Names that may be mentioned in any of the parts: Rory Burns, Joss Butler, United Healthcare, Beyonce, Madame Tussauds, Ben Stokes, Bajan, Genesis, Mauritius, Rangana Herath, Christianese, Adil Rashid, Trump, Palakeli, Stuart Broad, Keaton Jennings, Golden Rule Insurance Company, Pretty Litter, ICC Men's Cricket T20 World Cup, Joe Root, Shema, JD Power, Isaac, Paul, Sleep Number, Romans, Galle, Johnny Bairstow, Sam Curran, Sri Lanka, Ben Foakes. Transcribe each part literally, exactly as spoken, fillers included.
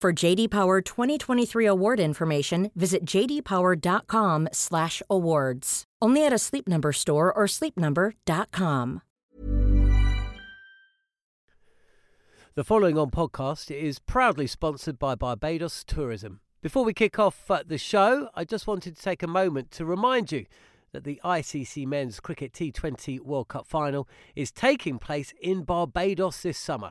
For J D Power twenty twenty-three award information, visit j d power dot com slash awards. Only at a Sleep Number store or sleep number dot com. The following on podcast is proudly sponsored by Barbados Tourism. Before we kick off the show, I just wanted to take a moment to remind you that the I C C Men's Cricket T twenty World Cup final is taking place in Barbados this summer.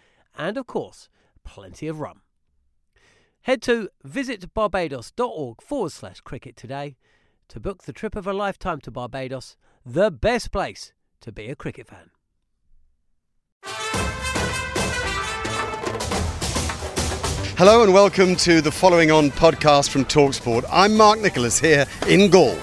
and, of course, plenty of rum. Head to visitbarbados.org forward slash cricket today to book the trip of a lifetime to Barbados, the best place to be a cricket fan. Hello and welcome to the Following On podcast from Talksport. I'm Mark Nicholas here in Galle.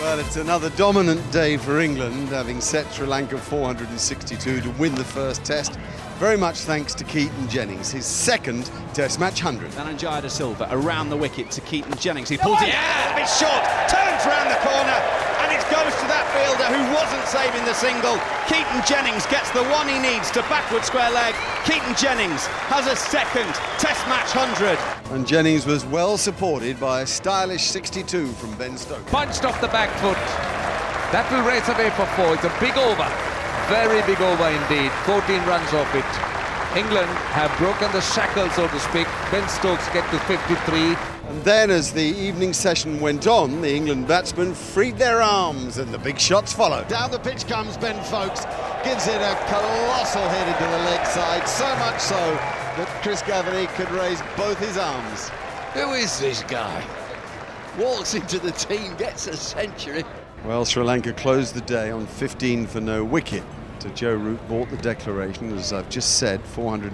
Well, it's another dominant day for England, having set Sri Lanka four hundred sixty-two to win the first test, very much thanks to Keaton Jennings, his second test match hundred. Dhananjaya de Silva around the wicket to Keaton Jennings. He pulls it out, a bit short, turns round the corner, and it goes to that fielder who wasn't saving the single. Keaton Jennings gets the one he needs to backward square leg. Keaton Jennings has a second test match hundred. And Jennings was well supported by a stylish sixty-two from Ben Stokes. Punched off the back foot. That will race away for four. It's a big over. Very big over indeed. fourteen runs off it. England have broken the shackles, so to speak. Ben Stokes get to fifty-three. And then as the evening session went on, the England batsmen freed their arms and the big shots followed. Down the pitch comes Ben Foakes. Gives it a colossal hit into the leg side. So much so that Chris Gavinny could raise both his arms. Who is this guy? Walks into the team, gets a century. Well, Sri Lanka closed the day on fifteen for no wicket. So Joe Root brought the declaration, as I've just said, four hundred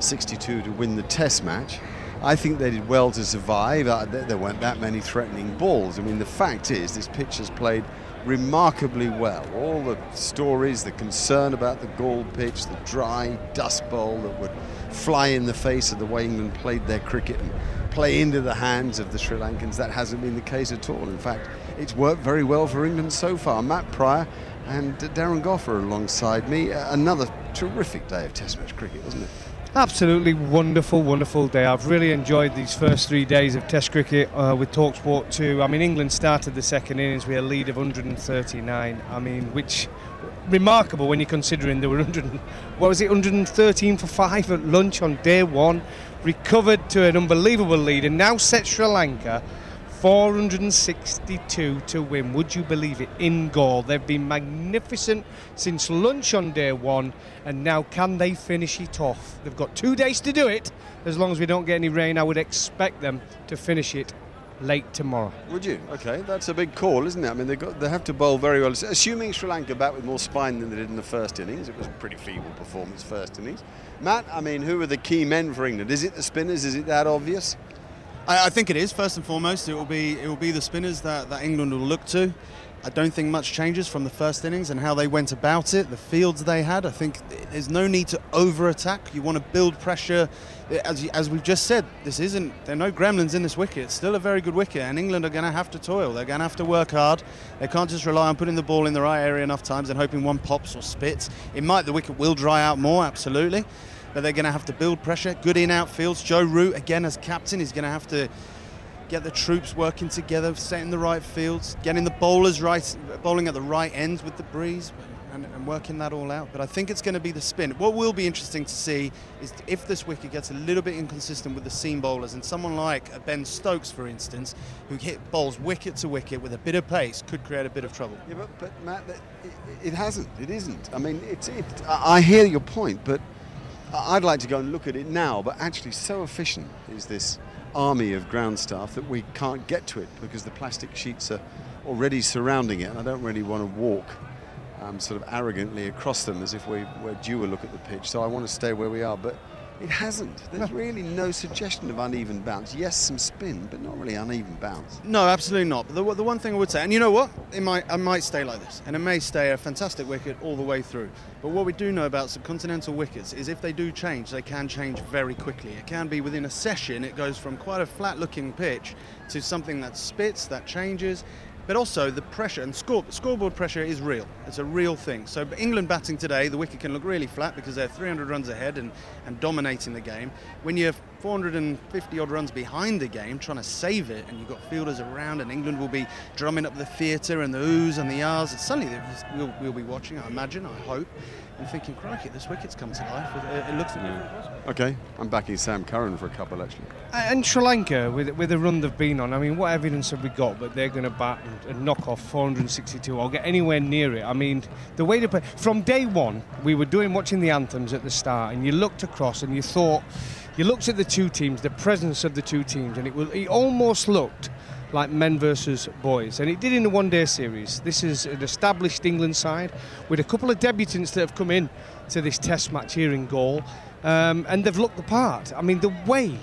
sixty-two to win the test match. I think they did well to survive. Uh, there weren't that many threatening balls. I mean, the fact is this pitch has played remarkably well. All the stories, the concern about the Galle pitch, the dry dust bowl that would fly in the face of the way England played their cricket and play into the hands of the Sri Lankans, that hasn't been the case at all. In fact, it's worked very well for England so far. Matt Pryor and Darren Gough are alongside me. Another terrific day of Test match cricket, wasn't it? Absolutely wonderful, wonderful day. I've really enjoyed these first three days of Test cricket uh, with Talksport too. I mean, England started the second innings with a lead of one hundred thirty-nine. I mean, which remarkable when you're considering there were one hundred, what was it, one hundred thirteen for five at lunch on day one. Recovered to an unbelievable lead and now set Sri Lanka four hundred sixty-two to win. Would you believe it? In Galle. They've been magnificent since lunch on day one, and now can they finish it off? They've got two days to do it. As long as we don't get any rain, I would expect them to finish it late tomorrow. Would you? Okay, that's a big call, isn't it? I mean, they got, they have to bowl very well. Assuming Sri Lanka back with more spine than they did in the first innings, it was a pretty feeble performance first innings. Matt, I mean, who are the key men for England? Is it the spinners? Is it that obvious? I think it is. First and foremost, it will be it will be the spinners that, that England will look to. I don't think much changes from the first innings and how they went about it, the fields they had. I think there's no need to over-attack. You want to build pressure. As, as we've just said, this isn't. There are no gremlins in this wicket. It's still a very good wicket, and England are going to have to toil. They're going to have to work hard. They can't just rely on putting the ball in the right area enough times and hoping one pops or spits. It might. The wicket will dry out more, absolutely. But they're going to have to build pressure. Good in-out fields. Joe Root, again, as captain, is going to have to get the troops working together, setting the right fields, getting the bowlers right, bowling at the right ends with the breeze. and, and working that all out. But I think it's going to be the spin. What will be interesting to see is if this wicket gets a little bit inconsistent with the seam bowlers, and someone like a Ben Stokes, for instance, who hit bowls wicket to wicket with a bit of pace, could create a bit of trouble. Yeah, but, but Matt, it, it hasn't. It isn't. I mean, it's. It, I hear your point, but I'd like to go and look at it now, but actually so efficient is this army of ground staff that we can't get to it because the plastic sheets are already surrounding it, and I don't really want to walk um, sort of arrogantly across them as if we were due a look at the pitch, so I want to stay where we are, but it hasn't. There's no. really no suggestion of uneven bounce. Yes, some spin, but not really uneven bounce. No, absolutely not. But the, the one thing I would say, and you know what? It might, I might stay like this, and it may stay a fantastic wicket all the way through. But what we do know about subcontinental wickets is if they do change, they can change very quickly. It can be within a session, it goes from quite a flat-looking pitch to something that spits, that changes. But also the pressure, and score, scoreboard pressure is real. It's a real thing. So England batting today, the wicket can look really flat because they're three hundred runs ahead and, and dominating the game. When you're four hundred fifty odd runs behind the game, trying to save it, and you've got fielders around, and England will be drumming up the theatre and the oohs and the ahs, and suddenly we'll, we'll be watching, I imagine, I hope, and thinking, crikey, this wicket's come to life. It, it looks like yeah. it was. OK, I'm backing Sam Curran for a couple, actually. And Sri Lanka, with with the run they've been on, I mean, what evidence have we got that they're going to bat and, and knock off four hundred sixty-two or get anywhere near it? I mean, the way they play... From day one, we were doing watching the anthems at the start, and you looked across and you thought... You looked at the two teams, the presence of the two teams, and it was it almost looked like men versus boys, and it did in the one-day series. This is an established England side with a couple of debutants that have come in to this test match here in Galle, um, and they've looked the part. I mean, the way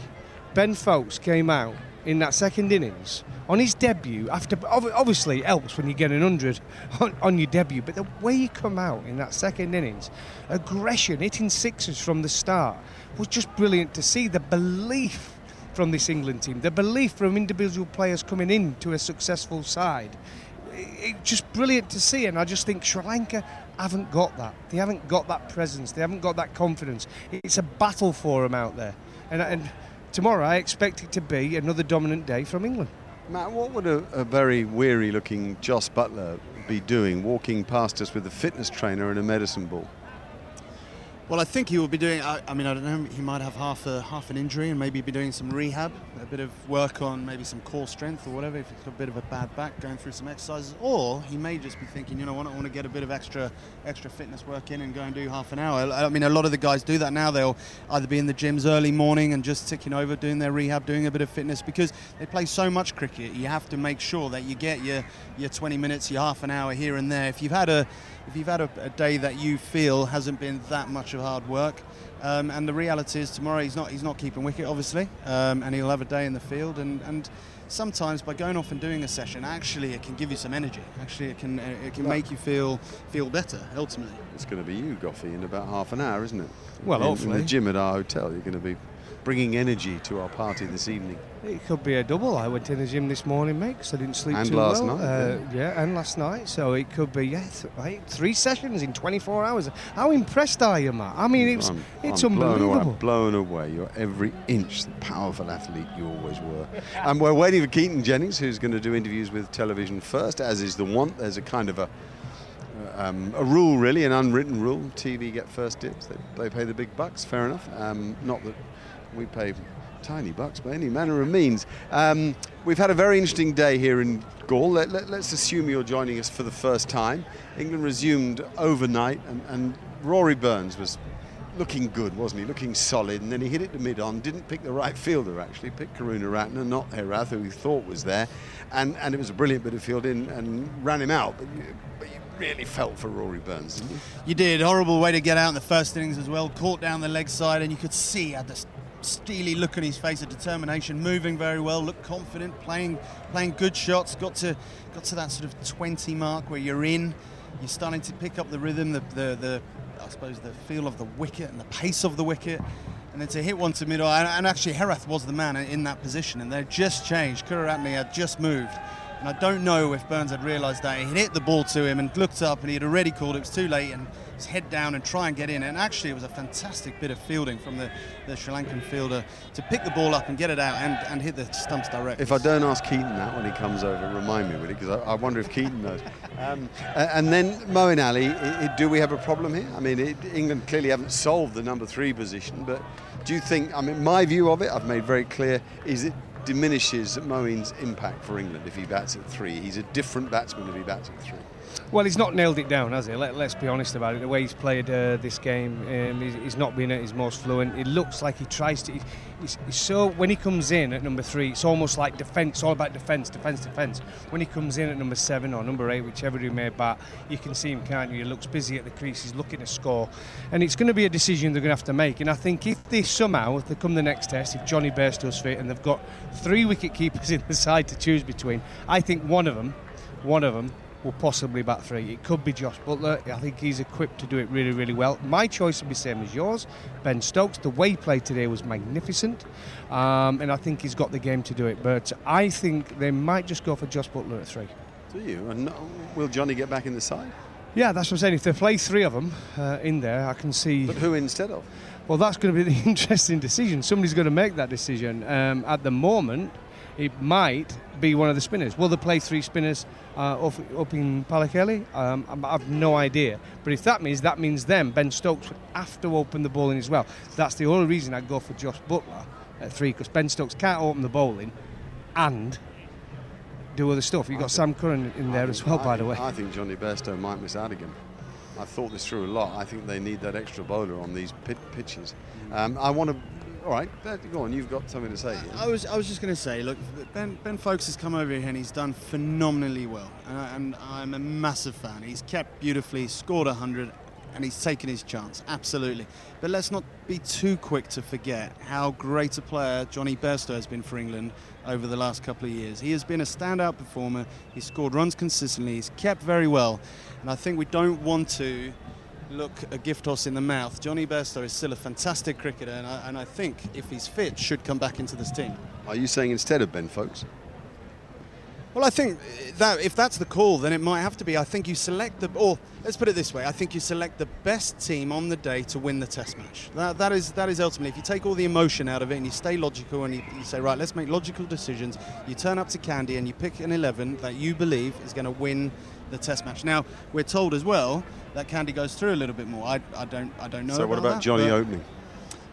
Ben Foakes came out in that second innings, on his debut, after obviously it helps when you get an hundred on, on your debut, but the way he come out in that second innings, aggression, hitting sixes from the start, was just brilliant to see. The belief from this England team, the belief from individual players coming in to a successful side, it, it just brilliant to see. And I just think Sri Lanka haven't got that. They haven't got that presence. They haven't got that confidence. It's a battle for them out there. And, and tomorrow I expect it to be another dominant day from England. Matt, what would a, a very weary-looking Joss Butler be doing walking past us with a fitness trainer and a medicine ball? Well, I think he will be doing, I, I mean, I don't know, he might have half a half an injury and maybe be doing some rehab, a bit of work on maybe some core strength or whatever, if it's a bit of a bad back, going through some exercises. Or he may just be thinking, you know what, I want to get a bit of extra extra fitness work in and go and do half an hour. I, I mean, a lot of the guys do that now. They'll either be in the gyms early morning and just ticking over, doing their rehab, doing a bit of fitness, because they play so much cricket. You have to make sure that you get your, your twenty minutes, your half an hour here and there. If you've had a if you've had a, a day that you feel hasn't been that much of hard work, um, and the reality is tomorrow he's not he's not keeping wicket, obviously, um, and he'll have a day in the field, and and sometimes by going off and doing a session, actually it can give you some energy, actually it can it can make you feel feel better ultimately. It's going to be you, Goughy, in about half an hour, isn't it? Well, in, hopefully in the gym at our hotel you're going to be bringing energy to our party this evening. It could be a double. I went to the gym this morning, mate, because I didn't sleep and too well. And last night. Uh, yeah. yeah, and last night. So it could be, yeah, th- right, three sessions in twenty-four hours. How impressed are you, Matt? I mean, it's, I'm, it's I'm unbelievable. Blown away. I'm blown away. You're every inch the powerful athlete you always were. And we're waiting for Keaton Jennings, who's going to do interviews with television first, as is the want. There's a kind of a Um, a rule, really, an unwritten rule. T V get first dibs. They, they pay the big bucks, fair enough. Um, not that we pay tiny bucks by any manner of means. Um, we've had a very interesting day here in Galle. Let, let, let's assume you're joining us for the first time. England resumed overnight, and, and Rory Burns was looking good, wasn't he? Looking solid, and then he hit it to mid-on. Didn't pick the right fielder, actually. Picked Karuna Ratna, not Herath, who he thought was there. And, and it was a brilliant bit of fielding and ran him out. But you, but you really felt for Rory Burns, didn't you? You did. Horrible way to get out in the first innings as well. Caught down the leg side, and you could see at the steely look on his face, a determination, moving very well, looked confident, playing playing good shots. Got to got to that sort of twenty mark where you're in. You're starting to pick up the rhythm, the the, the I suppose the feel of the wicket and the pace of the wicket. And then to hit one to middle, and, and actually Herath was the man in that position, and they just changed. Kuraratne had just moved. And I don't know if Burns had realised that. He hit the ball to him and looked up, and he had already called. It was too late, and his head down and try and get in. And actually, it was a fantastic bit of fielding from the, the Sri Lankan fielder to pick the ball up and get it out and, and hit the stumps direct. If I don't ask Keaton that when he comes over, remind me, will it? Because I, I wonder if Keaton knows. um, and then Moeen Ali, it, it, do we have a problem here? I mean, it, England clearly haven't solved the number three position, but do you think, I mean, my view of it, I've made very clear, is it diminishes Moeen's impact for England if he bats at three. He's a different batsman if he bats at three. Well, he's not nailed it down, has he? Let, let's be honest about it. The way he's played uh, this game, um, he's, he's not been at his most fluent. It looks like he tries to... He's, he's so when he comes in at number three, it's almost like defence, all about defence, defence, defence. When he comes in at number seven or number eight, whichever he may bat, you can see him, can't you? He looks busy at the crease, he's looking to score. And it's going to be a decision they're going to have to make. And I think if they somehow, if they come the next test, if Johnny Bairstow's fit and they've got three wicket-keepers in the side to choose between, I think one of them, one of them, will possibly bat three. It could be Josh Butler. I think he's equipped to do it really, really well. My choice would be the same as yours. Ben Stokes, the way he played today was magnificent, um, and I think he's got the game to do it. But I think they might just go for Josh Butler at three. Do you? And will Johnny get back in the side? Yeah, that's what I'm saying. If they play three of them uh, in there, I can see... But who instead of? Well, that's going to be the interesting decision. Somebody's going to make that decision. Um, at the moment, it might... be one of the spinners. Will they play three spinners uh, up, up in Palakeli? Um, I've no idea. But if that means, that means then Ben Stokes would have to open the bowling as well. That's the only reason I'd go for Josh Butler at three, because Ben Stokes can't open the bowling and do other stuff. You've got Sam Curran in there as well, by the way. I think Johnny Bairstow might miss out again. I've thought this through a lot. I think they need that extra bowler on these pit pitches. Um, I want to All right, go on, you've got something to say. I was I was just going to say, look, Ben Ben Foakes has come over here and he's done phenomenally well. And, I, and I'm a massive fan. He's kept beautifully, scored one hundred, and he's taken his chance, absolutely. But let's not be too quick to forget how great a player Johnny Bairstow has been for England over the last couple of years. He has been a standout performer. He's scored runs consistently. He's kept very well. And I think we don't want to... look a gift horse in the mouth. Johnny Bairstow is still a fantastic cricketer, and I, and I think if he's fit, should come back into this team. Are you saying instead of Ben Foakes? Well, I think that if that's the call, then it might have to be. I think you select the, or let's put it this way, I think you select the best team on the day to win the test match. That That is that is ultimately, if you take all the emotion out of it and you stay logical and you, you say, right, let's make logical decisions, you turn up to Kandy and you pick an eleven that you believe is going to win the test match. Now, we're told as well that Kandy goes through a little bit more. I, I, don't, I don't know So about what about that, Johnny opening?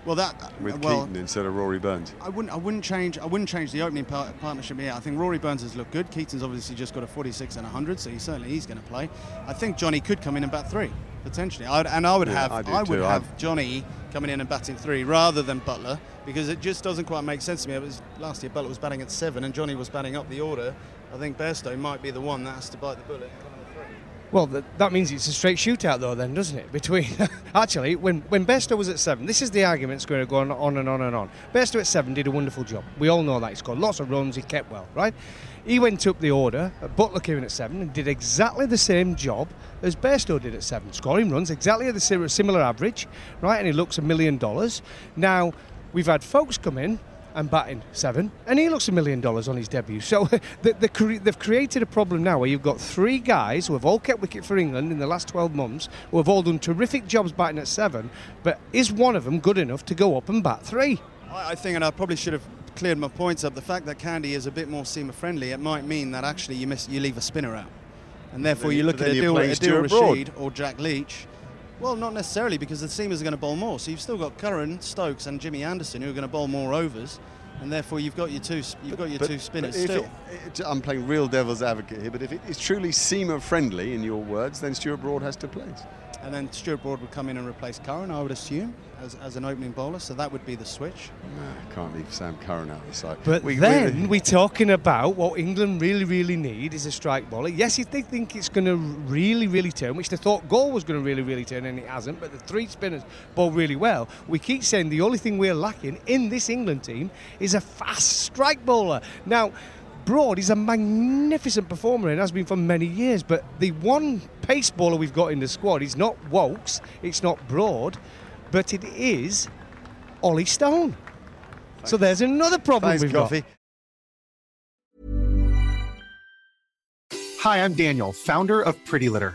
Well, that with well, Keaton instead of Rory Burns. I wouldn't. I wouldn't change. I wouldn't change the opening par- partnership here. I think Rory Burns has looked good. Keaton's obviously just got a forty-six and one hundred, so he certainly he's going to play. I think Johnny could come in and bat three potentially. I'd, and I would yeah, have. I, I would too. have I'd... Johnny coming in and batting three rather than Butler, because it just doesn't quite make sense to me. It was last year Butler was batting at seven and Johnny was batting up the order. I think Bairstow might be the one that has to bite the bullet. Well, that means it's a straight shootout, though, then, doesn't it? Between actually, when when Bairstow was at seven, this is the argument that's going to go on, on and on and on. Bairstow at seven did a wonderful job. We all know that. He scored lots of runs. He kept well, right? He went up the order. Butler came in at seven and did exactly the same job as Bairstow did at seven, scoring runs exactly at the similar average, right? And he looks a million dollars. Now we've had folks come in and batting seven, and he looks a million dollars on his debut. So the, the cre- they've created a problem now where you've got three guys who have all kept wicket for England in the last twelve months, who have all done terrific jobs batting at seven, but is one of them good enough to go up and bat three? I think, and I probably should have cleared my points up, the fact that Kandy is a bit more seamer-friendly, it might mean that actually you miss, you leave a spinner out. And therefore then you look at Adil Rashid or Jack Leach. Well, not necessarily, because the seamers are going to bowl more. So you've still got Curran, Stokes, and Jimmy Anderson who are going to bowl more overs, and therefore you've got your two you've got your but, two spinners still. It, it, I'm playing real devil's advocate here, but if it is truly seamer friendly, in your words, then Stuart Broad has to play. And then Stuart Broad would come in and replace Curran, I would assume, as, as an opening bowler. So that would be the switch. Nah, can't leave Sam Curran out of the side. But we, then we're, we're talking about what England really, really need is a strike bowler. Yes, if they think it's going to really, really turn, which they thought Galle was going to really, really turn, and it hasn't, but the three spinners bowl really well. We keep saying the only thing we're lacking in this England team is a fast strike bowler. Now, Broad is a magnificent performer and has been for many years, but the one pace bowler we've got in the squad is not Wokes, it's not Broad, but it is Ollie Stone. Thanks. So there's another problem Thanks, we've Goughy. got. Hi, I'm Daniel, founder of Pretty Litter.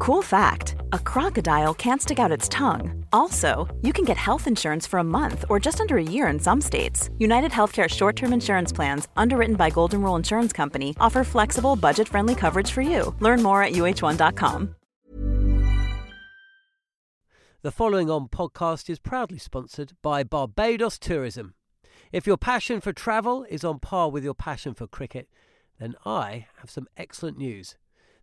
Cool fact, a crocodile can't stick out its tongue. Also, you can get health insurance for a month or just under a year in some states. United Healthcare short-term insurance plans, underwritten by Golden Rule Insurance Company, offer flexible, budget-friendly coverage for you. Learn more at U H one dot com. The Following On podcast is proudly sponsored by Barbados Tourism. If your passion for travel is on par with your passion for cricket, then I have some excellent news.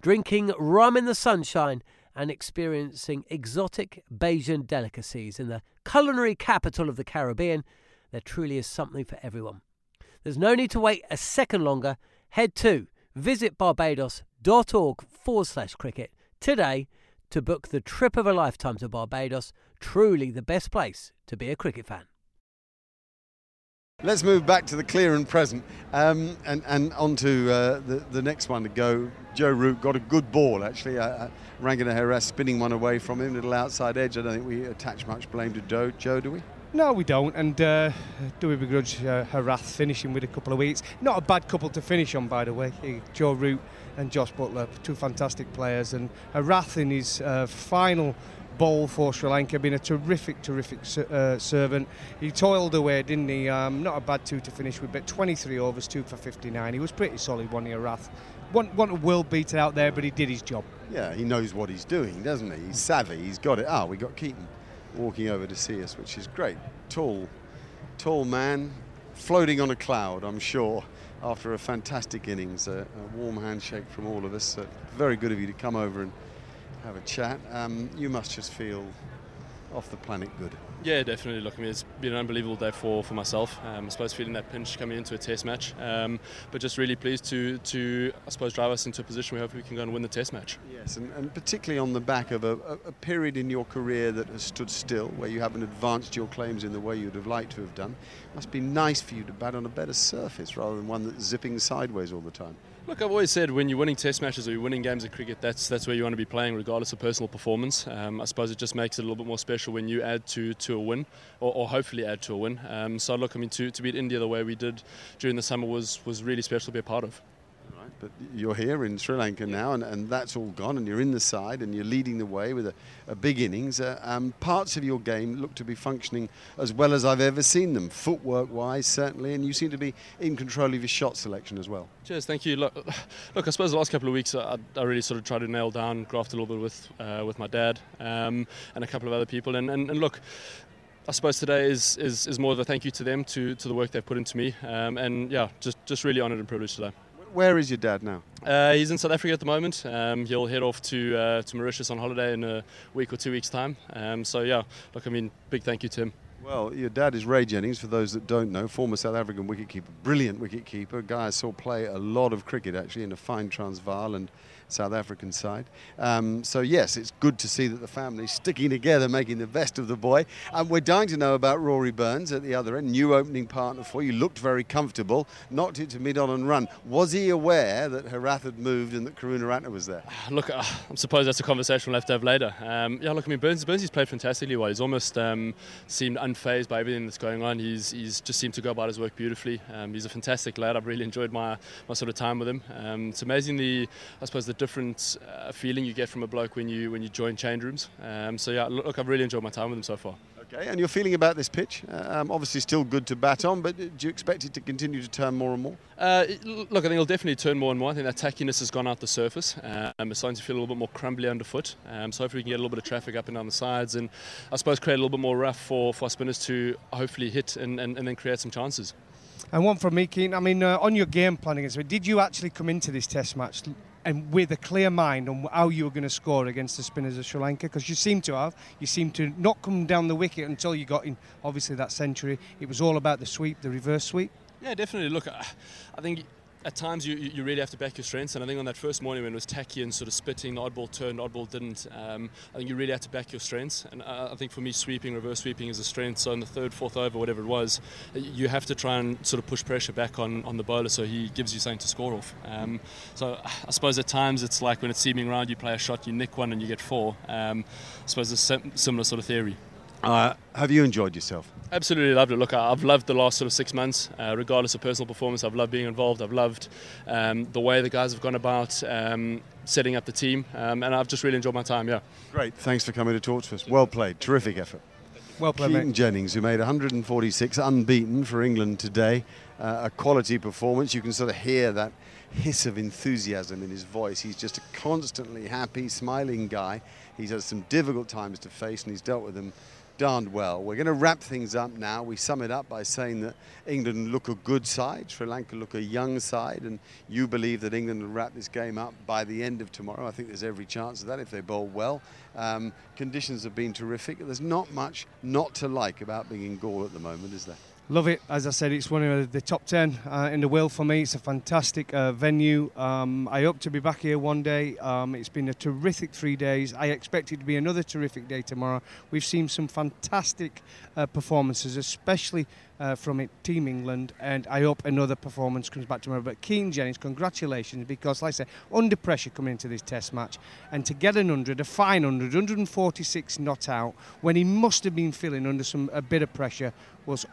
drinking rum in the sunshine and experiencing exotic Bajan delicacies in the culinary capital of the Caribbean. There truly is something for everyone. There's no need to wait a second longer. Head to visitbarbados.org forward slash cricket today to book the trip of a lifetime to Barbados, truly the best place to be a cricket fan. Let's move back to the clear and present um, and, and on to uh, the, the next one to go. Joe Root got a good ball, actually. Uh, Rangana Herath spinning one away from him, little outside edge. I don't think we attach much blame to Joe, Joe do we? No, we don't. And uh, do we begrudge uh, Herath finishing with a couple of wickets? Not a bad couple to finish on, by the way. He, Joe Root and Joss Butler, two fantastic players. And Herath in his uh, final bowl for Sri Lanka, been a terrific, terrific uh, servant. He toiled away, didn't he? Um, not a bad two to finish with, but twenty-three overs, two for fifty-nine. He was pretty solid, one year Herath. One, one world beater out there, but he did his job. Yeah, he knows what he's doing, doesn't he? He's savvy, he's got it. Ah, oh, we got Keaton walking over to see us, which is great. Tall, tall man, floating on a cloud, I'm sure, after a fantastic innings. A, a warm handshake from all of us. So very good of you to come over and have a chat. Um, you must just feel off the planet good. Yeah, definitely. Look, I mean, it's been an unbelievable day for, for myself. Um, I suppose feeling that pinch coming into a test match, um, but just really pleased to, to, I suppose, drive us into a position where hopefully we can go and win the test match. Yes, and, and particularly on the back of a, a period in your career that has stood still, where you haven't advanced your claims in the way you'd have liked to have done. It must be nice for you to bat on a better surface rather than one that's zipping sideways all the time. Look, I've always said when you're winning test matches or you're winning games of cricket, that's that's where you want to be playing, regardless of personal performance. Um, I suppose it just makes it a little bit more special when you add to, to a win, or, or hopefully add to a win. Um, so look, I mean, to, to beat India the way we did during the summer was, was really special to be a part of. All right, but you're here in Sri Lanka now, and, and that's all gone, and you're in the side, and you're leading the way with a, a big innings. Uh, um, parts of your game look to be functioning as well as I've ever seen them, footwork-wise, certainly, and you seem to be in control of your shot selection as well. Cheers, thank you. Look, look, I suppose the last couple of weeks I, I really sort of tried to nail down, graft a little bit with uh, with my dad um, and a couple of other people. And, and, and look, I suppose today is, is, is more of a thank you to them, to, to the work they've put into me. Um, and yeah, just, just really honoured and privileged today. Where is your dad now? Uh, he's in South Africa at the moment. Um, he'll head off to uh, to Mauritius on holiday in a week or two weeks' time. Um, so yeah, look, I mean, big thank you to him. Well, your dad is Ray Jennings, for those that don't know, former South African wicketkeeper, brilliant wicketkeeper, guy I saw play a lot of cricket actually in a fine Transvaal and South African side. Um, so yes, it's good to see that the family's sticking together, making the best of the boy. And we're dying to know about Rory Burns at the other end, new opening partner for you, looked very comfortable, knocked it to mid-on and run. Was he aware that Herath had moved and that Karunaaratne was there? Look, I suppose that's a conversation we'll have to have later. Um, yeah, look, I mean, Burns, Burns has played fantastically well. He's almost um, seemed unfazed by everything that's going on. He's he's just seemed to go about his work beautifully. Um, he's a fantastic lad. I've really enjoyed my, my sort of time with him. Um, it's amazing the, I suppose, the different uh, feeling you get from a bloke when you when you join change rooms. Um, so yeah, look, I've really enjoyed my time with him so far. Okay, and your feeling about this pitch? Um, obviously still good to bat on, but do you expect it to continue to turn more and more? Uh, look, I think it'll definitely turn more and more. I think that tackiness has gone out the surface. Uh, and it's starting to feel a little bit more crumbly underfoot. Um, so hopefully we can get a little bit of traffic up and down the sides and I suppose create a little bit more rough for, for spinners to hopefully hit and, and, and then create some chances. And one from me, Keaton. I mean, uh, on your game planning, did you actually come into this test match and with a clear mind on how you were going to score against the spinners of Sri Lanka? Because you seem to have. You seem to not come down the wicket until you got in, obviously, that century. It was all about the sweep, the reverse sweep. Yeah, definitely. Look, I think at times you, you really have to back your strengths, and I think on that first morning when it was tacky and sort of spitting, the oddball turned, oddball didn't, um, I think you really have to back your strengths, and I, I think for me sweeping, reverse sweeping is a strength, so in the third, fourth over, whatever it was, you have to try and sort of push pressure back on, on the bowler so he gives you something to score off. Um, so I suppose at times it's like when it's seeming round, you play a shot, you nick one and you get four. Um, I suppose it's a similar sort of theory. Uh, have you enjoyed yourself? Absolutely loved it. Look, I've loved the last sort of six months, uh, regardless of personal performance. I've loved being involved. I've loved um, the way the guys have gone about um, setting up the team, um, and I've just really enjoyed my time, yeah. Great. Thanks for coming to talk to us. Well played. Terrific effort. Well played, Keaton mate. Jennings, who made one hundred forty-six unbeaten for England today. Uh, a quality performance. You can sort of hear that hiss of enthusiasm in his voice. He's just a constantly happy, smiling guy. He's had some difficult times to face, and he's dealt with them darned well. We're going to wrap things up now. We sum it up by saying that England look a good side, Sri Lanka look a young side, and you believe that England will wrap this game up by the end of tomorrow. I think there's every chance of that if they bowl well. Um, conditions have been terrific. There's not much not to like about being in Galle at the moment, is there? Love it. As I said, it's one of the top ten uh, in the world for me. It's a fantastic uh, venue. Um, I hope to be back here one day. Um, it's been a terrific three days. I expect it to be another terrific day tomorrow. We've seen some fantastic uh, performances, especially uh, from it, Team England, and I hope another performance comes back tomorrow. But Keaton Jennings, congratulations, because, like I said, under pressure coming into this test match, and to get an hundred, a fine hundred, one hundred forty-six not out, when he must have been feeling under some a bit of pressure, was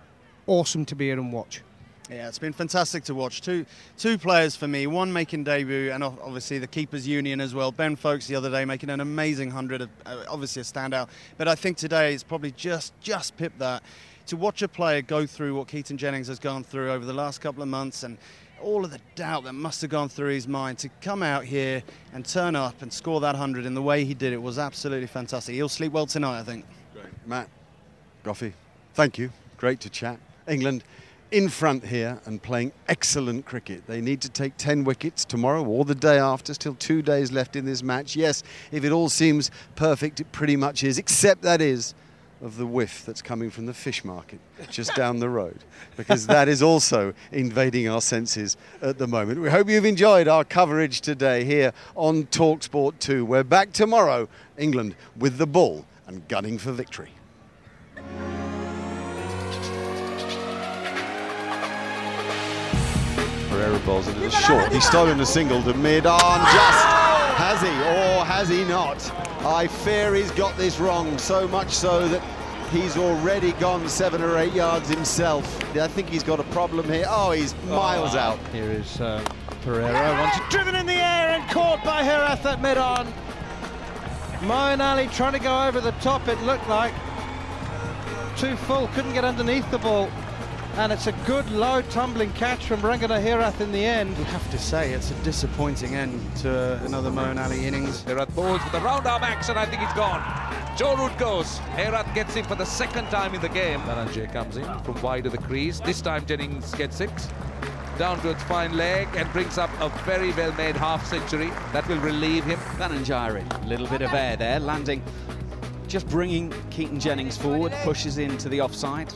awesome to be here and watch. Yeah, it's been fantastic to watch. Two two players for me, one making debut and obviously the keepers union as well. Ben Foakes the other day making an amazing hundred, obviously a standout. But I think today it's probably just, just pipped that. To watch a player go through what Keaton Jennings has gone through over the last couple of months and all of the doubt that must have gone through his mind, to come out here and turn up and score that hundred in the way he did it was absolutely fantastic. He'll sleep well tonight, I think. Great. Matt, Goughy, thank you. Great to chat. England in front here and playing excellent cricket. They need to take ten wickets tomorrow or the day after. Still two days left in this match. Yes, if it all seems perfect, it pretty much is, except that is of the whiff that's coming from the fish market just down the road, because that is also invading our senses at the moment. We hope you've enjoyed our coverage today here on Talksport two. We're back tomorrow, England with the ball and gunning for victory. Balls into the short. He's stolen a single to mid on. Just has he or has he not? I fear he's got this wrong, so much so that he's already gone seven or eight yards himself. I think he's got a problem here. Oh, he's miles oh, out. Here is uh, Pereira. Once driven in the air and caught by Herath at mid on. Moeen Ali trying to go over the top, it looked like. Too full, couldn't get underneath the ball. And it's a good low tumbling catch from Rangana Herath in the end. You have to say it's a disappointing end to another Moeen Ali innings. Herath bowls with a round arm action, I think it's gone. Joe Root goes, Herath gets him for the second time in the game. Dhananjaya comes in from wide of the crease, this time Jennings gets six. Down to its fine leg and brings up a very well-made half century. That will relieve him. Dhananjaya, a little bit of air there, landing, just bringing Keaton Jennings forward, pushes into the offside.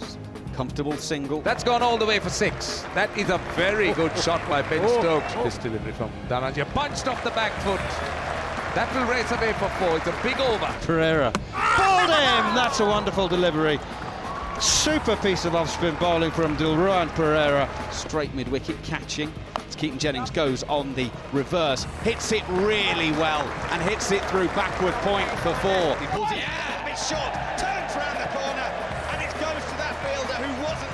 Comfortable single. That's gone all the way for six. That is a very good shot by Ben Stokes. This delivery from Dhananjaya, punched off the back foot. That will race away for four. It's a big over. Pereira. Bowled him! That's a wonderful delivery. Super piece of off-spin bowling from Dilruan Pereira. Straight mid-wicket, catching. Keaton Jennings goes on the reverse. Hits it really well and hits it through backward point for four. He pulls it out. It's short. Turns round the corner.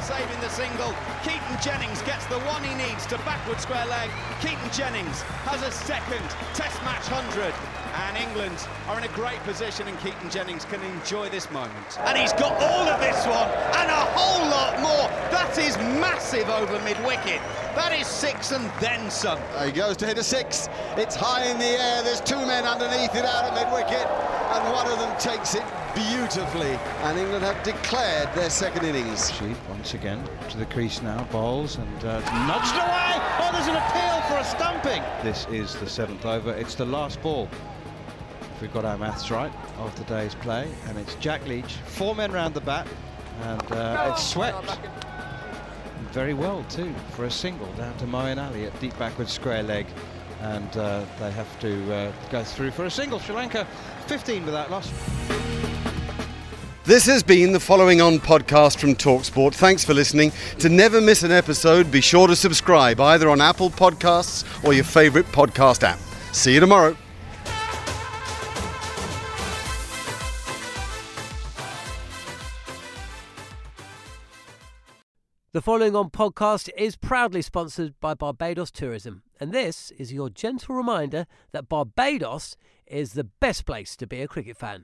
Saving the single. Keaton Jennings gets the one he needs to backward square leg. Keaton Jennings has a second Test match hundred. And England are in a great position, and Keaton Jennings can enjoy this moment. And he's got all of this one and a whole lot more. That is massive over mid-wicket. That is six and then some. There he goes to hit a six. It's high in the air. There's two men underneath it out of mid-wicket, and one of them takes it beautifully. And England have declared their second innings. Sheep once again to the crease now, bowls and uh, nudged away. Oh, there's an appeal for a stumping. This is the seventh over. It's the last ball, if we've got our maths right, of today's play, and it's Jack Leach, four men round the bat, and uh, it's swept very well too for a single down to Moeen Ali at deep backward square leg, and uh, they have to uh, go through for a single. Sri Lanka fifteen without loss. This has been the Following On podcast from Talksport. Thanks for listening. To never miss an episode, be sure to subscribe either on Apple Podcasts or your favourite podcast app. See you tomorrow. The Following On podcast is proudly sponsored by Barbados Tourism, and this is your gentle reminder that Barbados is the best place to be a cricket fan.